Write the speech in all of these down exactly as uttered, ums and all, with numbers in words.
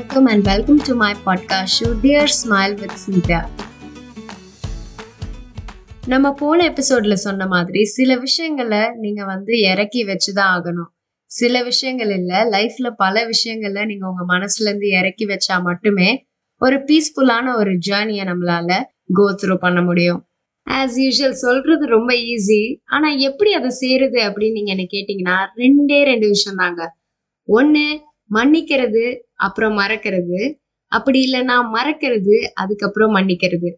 வணக்கம் and welcome to my podcast show Dear Smile with Cynthia. நம்ம போன எபிசோட்ல சொன்ன மாதிரி சில விஷயங்களை நீங்க வந்து இறக்கி வச்சுதான் ஆகணும். சில விஷயங்கள் இல்ல, லைஃப்ல பல விஷயங்களை நீங்க உங்க மனசுல இருந்து இறக்கி வச்சா மட்டுமே ஒரு பீஸ்ஃபுல்லான ஒரு ஜேர்னியை நம்மளால கோ த்ரூ பண்ண முடியும். ஆஸ் யூஷுவல் சொல்றது ரொம்ப ஈஸி, ஆனா எப்படி அதை செய்யறது அப்படின்னு நீங்க என்ன கேட்டீங்கன்னா ரெண்டே ரெண்டு விஷயம் தாங்க. ஒண்ணு மன்னிக்கிறது, அப்புறம் மறக்கிறது. அப்படி இல்லைன்னா மறக்கிறது, அதுக்கப்புறம் மன்னிக்கிறது.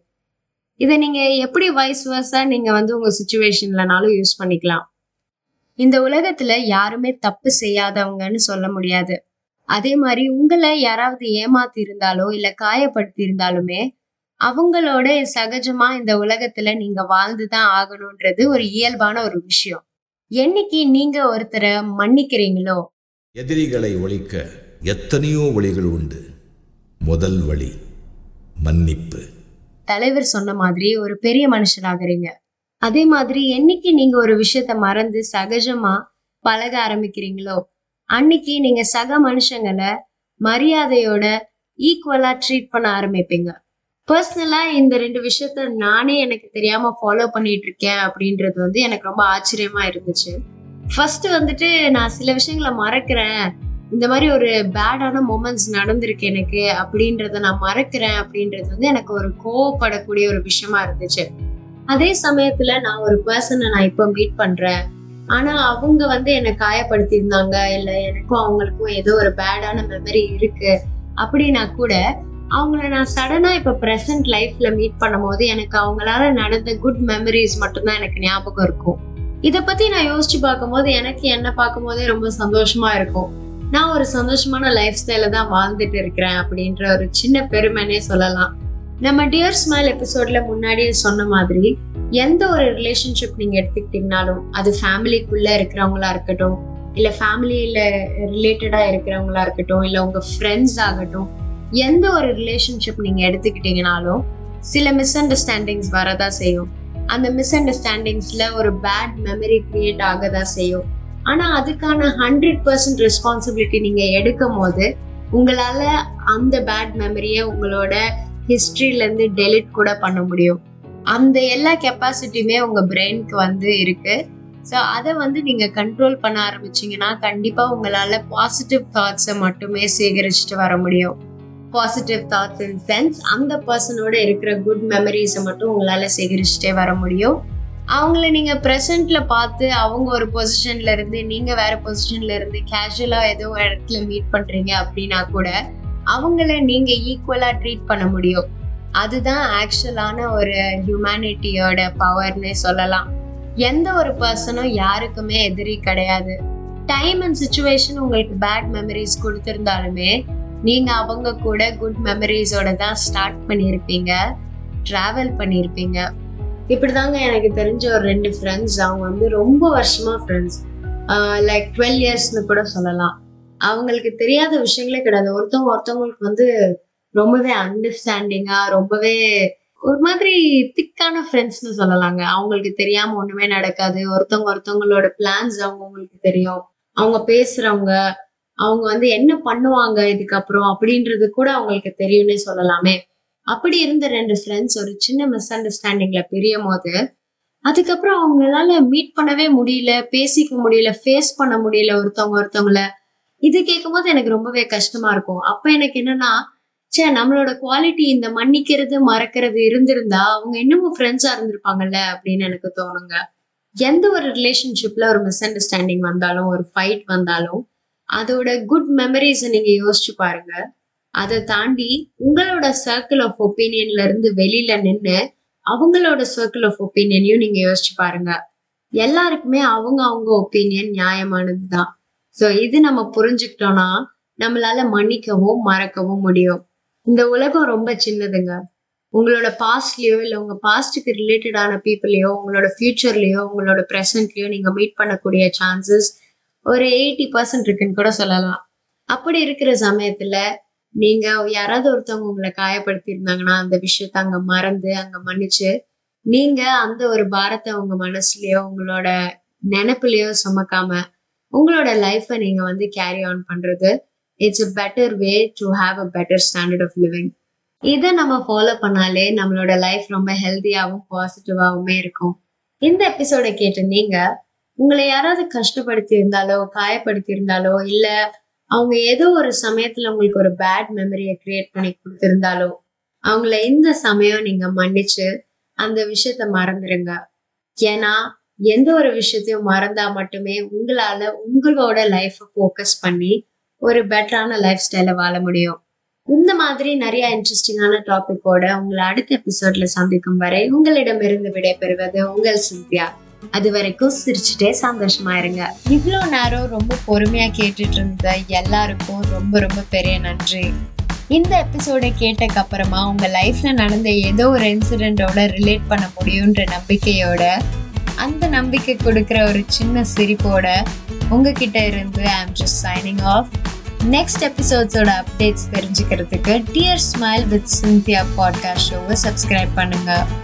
இதை நீங்க எப்படி வைஸ் வர்ஸா நீங்க வந்து உங்க சுச்சுவேஷன்லனாலும் யூஸ் பண்ணிக்கலாம். இந்த உலகத்துல யாருமே தப்பு செய்யாதவங்கன்னு சொல்ல முடியாது. அதே மாதிரி உங்களை யாராவது ஏமாத்தி இருந்தாலோ இல்ல காயப்படுத்தி இருந்தாலுமே அவங்களோட சகஜமா இந்த உலகத்துல நீங்க வாழ்ந்துதான் ஆகணும்ன்றது ஒரு இயல்பான ஒரு விஷயம். என்னைக்கு நீங்க ஒருத்தரை மன்னிக்கிறீங்களோ. எதிரிகளை ஒழிக்க எத்தனையோ வழிகள் உண்டு, முதல் வழி மன்னிப்பு. தலைவர் சொன்ன மாதிரி ஒரு பெரிய மனுஷனாகிறீங்க. அதே மாதிரி என்னைக்கு நீங்க ஒரு விஷயத்த மறந்து சகஜமா பழக ஆரம்பிக்கிறீங்களோ அன்னைக்கு நீங்க சக மனுஷங்களை மரியாதையோட ஈக்குவலா ட்ரீட் பண்ண ஆரம்பிப்பீங்க. பர்சனலா இந்த ரெண்டு விஷயத்த நானே எனக்கு தெரியாம ஃபாலோ பண்ணிட்டு இருக்கேன் அப்படின்றது வந்து எனக்கு ரொம்ப ஆச்சரியமா இருந்துச்சு. ஃபர்ஸ்ட் வந்துட்டு நான் சில விஷயங்களை மறக்கிறேன், இந்த மாதிரி ஒரு பேடான மொமெண்ட்ஸ் நடந்திருக்கு எனக்கு அப்படின்றத நான் மறக்கிறேன் அப்படின்றது வந்து எனக்கு ஒரு கோவப்படக்கூடிய ஒரு விஷயமா இருந்துச்சு. அதே சமயத்துல நான் ஒரு பர்சனை நான் இப்ப மீட் பண்றேன், ஆனா அவங்க வந்து என்னை காயப்படுத்தி இருந்தாங்க, இல்ல எனக்கும் அவங்களுக்கும் ஏதோ ஒரு பேடான மெமரி இருக்கு அப்படின்னா கூட அவங்கள நான் சடனா இப்ப ப்ரெசன்ட் லைஃப்ல மீட் பண்ணும் போது எனக்கு அவங்களால நடந்த குட் மெமரிஸ் மட்டும்தான் எனக்கு ஞாபகம் இருக்கும். இதை பத்தி நான் யோசிச்சு பார்க்கும் போது எனக்கு என்ன பார்க்கும் போதே ரொம்ப சந்தோஷமா இருக்கும். நான் ஒரு சந்தோஷமான லைஃப் ஸ்டைல தான் வாழ்ந்துட்டு இருக்கிறேன் அப்படின்ற ஒரு சின்ன பெருமைனே சொல்லலாம். நம்ம டியர் ஸ்மைல் எபிசோட்ல முன்னாடியே சொன்ன மாதிரி எந்த ஒரு ரிலேஷன்ஷிப் நீங்க எடுத்துக்கிட்டீங்கனாலும் அது ஃபேமிலிக்குள்ள இருக்கிறவங்களா இருக்கட்டும், இல்ல ஃபேமிலியில ரிலேட்டடா இருக்கிறவங்களா இருக்கட்டும், இல்ல உங்க ஃப்ரெண்ட்ஸ் ஆகட்டும், எந்த ஒரு ரிலேஷன்ஷிப் நீங்க எடுத்துக்கிட்டீங்கனாலும் சில மிஸ் அண்டர்ஸ்டாண்டிங்ஸ் வரதா செய்யும். அந்த மிஸ் அண்டர்ஸ்டாண்டிங்ஸ்ல ஒரு பேட் மெமரி கிரியேட் ஆகதா செய்யும். ஆனா அதுக்கான ஹண்ட்ரட் பர்சன்ட் ரெஸ்பான்சிபிலிட்டி நீங்க எடுக்கும் போது உங்களால அந்த பேட் மெமரிய உங்களோட ஹிஸ்டரியில இருந்து டெலிட் கூட பண்ண முடியும். அந்த எல்லா கெப்பாசிட்டியுமே உங்க பிரெயினுக்கு வந்து இருக்கு. ஸோ அதை வந்து நீங்க கண்ட்ரோல் பண்ண ஆரம்பிச்சீங்கன்னா கண்டிப்பா உங்களால பாசிட்டிவ் தாட்ஸை மட்டுமே சேகரிச்சுட்டு வர முடியும். பாசிட்டிவ் தாட்ஸ் இன் சென்ஸ் அந்த பர்சனோட இருக்கிற குட் மெமரிஸை மட்டும் உங்களால சேகரிச்சுட்டே வர முடியும். அவங்கள நீங்க ப்ரெசென்ட்ல பார்த்து அவங்க ஒரு பொசிஷன்ல இருந்து நீங்க வேற பொசிஷன்ல இருந்து கேஷுவலா ஏதோ இடத்துல மீட் பண்றீங்க அப்படின்னா கூட அவங்கள நீங்க ஈக்குவலா ட்ரீட் பண்ண முடியும். அதுதான் ஆக்சுவலான ஒரு ஹியூமனிட்டியோட பவர்னே சொல்லலாம். எந்த ஒரு பர்சனும் யாருக்குமே எதிரி கிடையாது. டைம் அண்ட் சிச்சுவேஷன் உங்களுக்கு பேட் மெமரிஸ் கொடுத்திருந்தாலுமே நீங்க அவங்க கூட குட் மெமரிஸோட தான் ஸ்டார்ட் பண்ணியிருப்பீங்க, டிராவல் பண்ணியிருப்பீங்க. இப்படிதாங்க எனக்கு தெரிஞ்ச ஒரு ரெண்டு ஃப்ரெண்ட்ஸ், அவங்க வந்து ரொம்ப வருஷமா ஃப்ரெண்ட்ஸ், லைக் டுவெல் இயர்ஸ்ன்னு கூட சொல்லலாம். அவங்களுக்கு தெரியாத விஷயங்களே கிடையாது. ஒருத்தவங்க ஒருத்தவங்களுக்கு வந்து ரொம்பவே அண்டர்ஸ்டாண்டிங்கா, ரொம்பவே ஒரு மாதிரி திக்கான ஃப்ரெண்ட்ஸ்ன்னு சொல்லலாங்க. அவங்களுக்கு தெரியாம ஒண்ணுமே நடக்காது. ஒருத்தவங்க ஒருத்தவங்களோட பிளான்ஸ் அவங்கவுங்களுக்கு தெரியும். அவங்க பேசுறவங்க, அவங்க வந்து என்ன பண்ணுவாங்க இதுக்கப்புறம் அப்படின்றது கூட அவங்களுக்கு தெரியும்னே சொல்லலாமே. அப்படி இருந்த ரெண்டு ஃப்ரெண்ட்ஸ் ஒரு சின்ன மிஸ் அண்டர்ஸ்டாண்டிங்ல பிரியும் போது அதுக்கப்புறம் அவங்களால மீட் பண்ணவே முடியல, பேசிக்க முடியல, ஃபேஸ் பண்ண முடியல ஒருத்தவங்க ஒருத்தவங்கள. இது கேட்கும் போது எனக்கு ரொம்பவே கஷ்டமா இருக்கும். அப்ப எனக்கு என்னன்னா, சே, நம்மளோட குவாலிட்டி இந்த மன்னிக்கிறது மறக்கிறது இருந்திருந்தா அவங்க இன்னமும் ஃப்ரெண்ட்ஸா இருந்திருப்பாங்கல்ல அப்படின்னு எனக்கு தோணுங்க. எந்த ஒரு ரிலேஷன்ஷிப்ல ஒரு மிஸ் அண்டர்ஸ்டாண்டிங் வந்தாலும் ஒரு ஃபைட் வந்தாலும் அதோட குட் மெமரிஸை நீங்க யோசிச்சு பாருங்க. அதை தாண்டி உங்களோட சர்க்கிள் ஆஃப் ஒப்பீனியன்ல இருந்து வெளியில நின்று அவங்களோட சர்க்கிள் ஆஃப் ஒப்பீனியனையும் நீங்க யோசிச்சு பாருங்க. எல்லாருக்குமே அவங்க அவங்க ஒப்பீனியன் நியாயமானது தான். ஸோ இது நம்ம புரிஞ்சுக்கிட்டோம்னா நம்மளால மன்னிக்கவும் மறக்கவும் முடியும். இந்த உலகம் ரொம்ப சின்னதுங்க. உங்களோட பாஸ்ட்லயோ இல்லை உங்க பாஸ்டுக்கு ரிலேட்டடான பீப்புளையோ உங்களோட ஃபியூச்சர்லயோ உங்களோட ப்ரெசன்ட்லயோ நீங்க மீட் பண்ணக்கூடிய சான்சஸ் ஒரு எயிட்டி பர்சன்ட் இருக்குன்னு கூட சொல்லலாம். அப்படி இருக்கிற சமயத்துல நீங்க யாராவது ஒருத்தவங்க உங்களை காயப்படுத்தி இருந்தாங்கன்னா அந்த விஷயத்த அங்க மறந்து அங்க மன்னிச்சு நீங்க அந்த ஒரு பாரத்தை உங்க மனசுலயோ உங்களோட நினைப்புலயோ சுமக்காம உங்களோட லைஃப நீங்க வந்து கேரி ஆன் பண்றது it's a better way to have a better standard of living. இதை நம்ம ஃபாலோ பண்ணாலே நம்மளோட லைஃப் ரொம்ப ஹெல்த்தியாகவும் பாசிட்டிவாகவுமே இருக்கும். இந்த எபிசோட கேட்ட நீங்க உங்களை யாராவது கஷ்டப்படுத்தி இருந்தாலோ காயப்படுத்தி இருந்தாலோ இல்ல அவங்க ஏதோ ஒரு சமயத்துல உங்களுக்கு ஒரு பேட் மெமரியை கிரியேட் பண்ணி கொடுத்திருந்தாலோ அவங்கள இந்த சமயம் நீங்க மன்னிச்சு அந்த விஷயத்த மறந்துருங்க. ஏன்னா எந்த ஒரு விஷயத்தையும் மறந்தா மட்டுமே உங்களால உங்களோட லைஃப ஃபோக்கஸ் பண்ணி ஒரு பெட்டரான லைஃப் ஸ்டைல வாழ முடியும். இந்த மாதிரி நிறைய இன்ட்ரெஸ்டிங்கான டாபிக்கோட உங்களை அடுத்த எபிசோட்ல சந்திக்கும் வரை உங்களிடமிருந்து விடைபெறுவது உங்கள் சிந்தியா. அது வரைக்கும் சிரிச்சுட்டே சந்தோஷமா இருங்க. இவ்வளோ நேரம் ரொம்ப பொறுமையா கேட்டுட்டு இருந்த எல்லாருக்கும் ரொம்ப ரொம்ப பெரிய நன்றி. இந்த எபிசோட கேட்டக்கு அப்புறமா உங்க லைஃப்ல நடந்த ஏதோ ஒரு இன்சிடென்டோட ரிலேட் பண்ண முடியும்ன்ற நம்பிக்கையோட அந்த நம்பிக்கை கொடுக்குற ஒரு சின்ன சிரிப்போட உங்ககிட்ட இருந்து I am just signing off. Next எபிசோட்ஸோட அப்டேட்ஸ் தெரிஞ்சுக்கிறதுக்கு dear smile with Cynthia podcast ஷோவை சப்ஸ்கிரைப் பண்ணுங்க.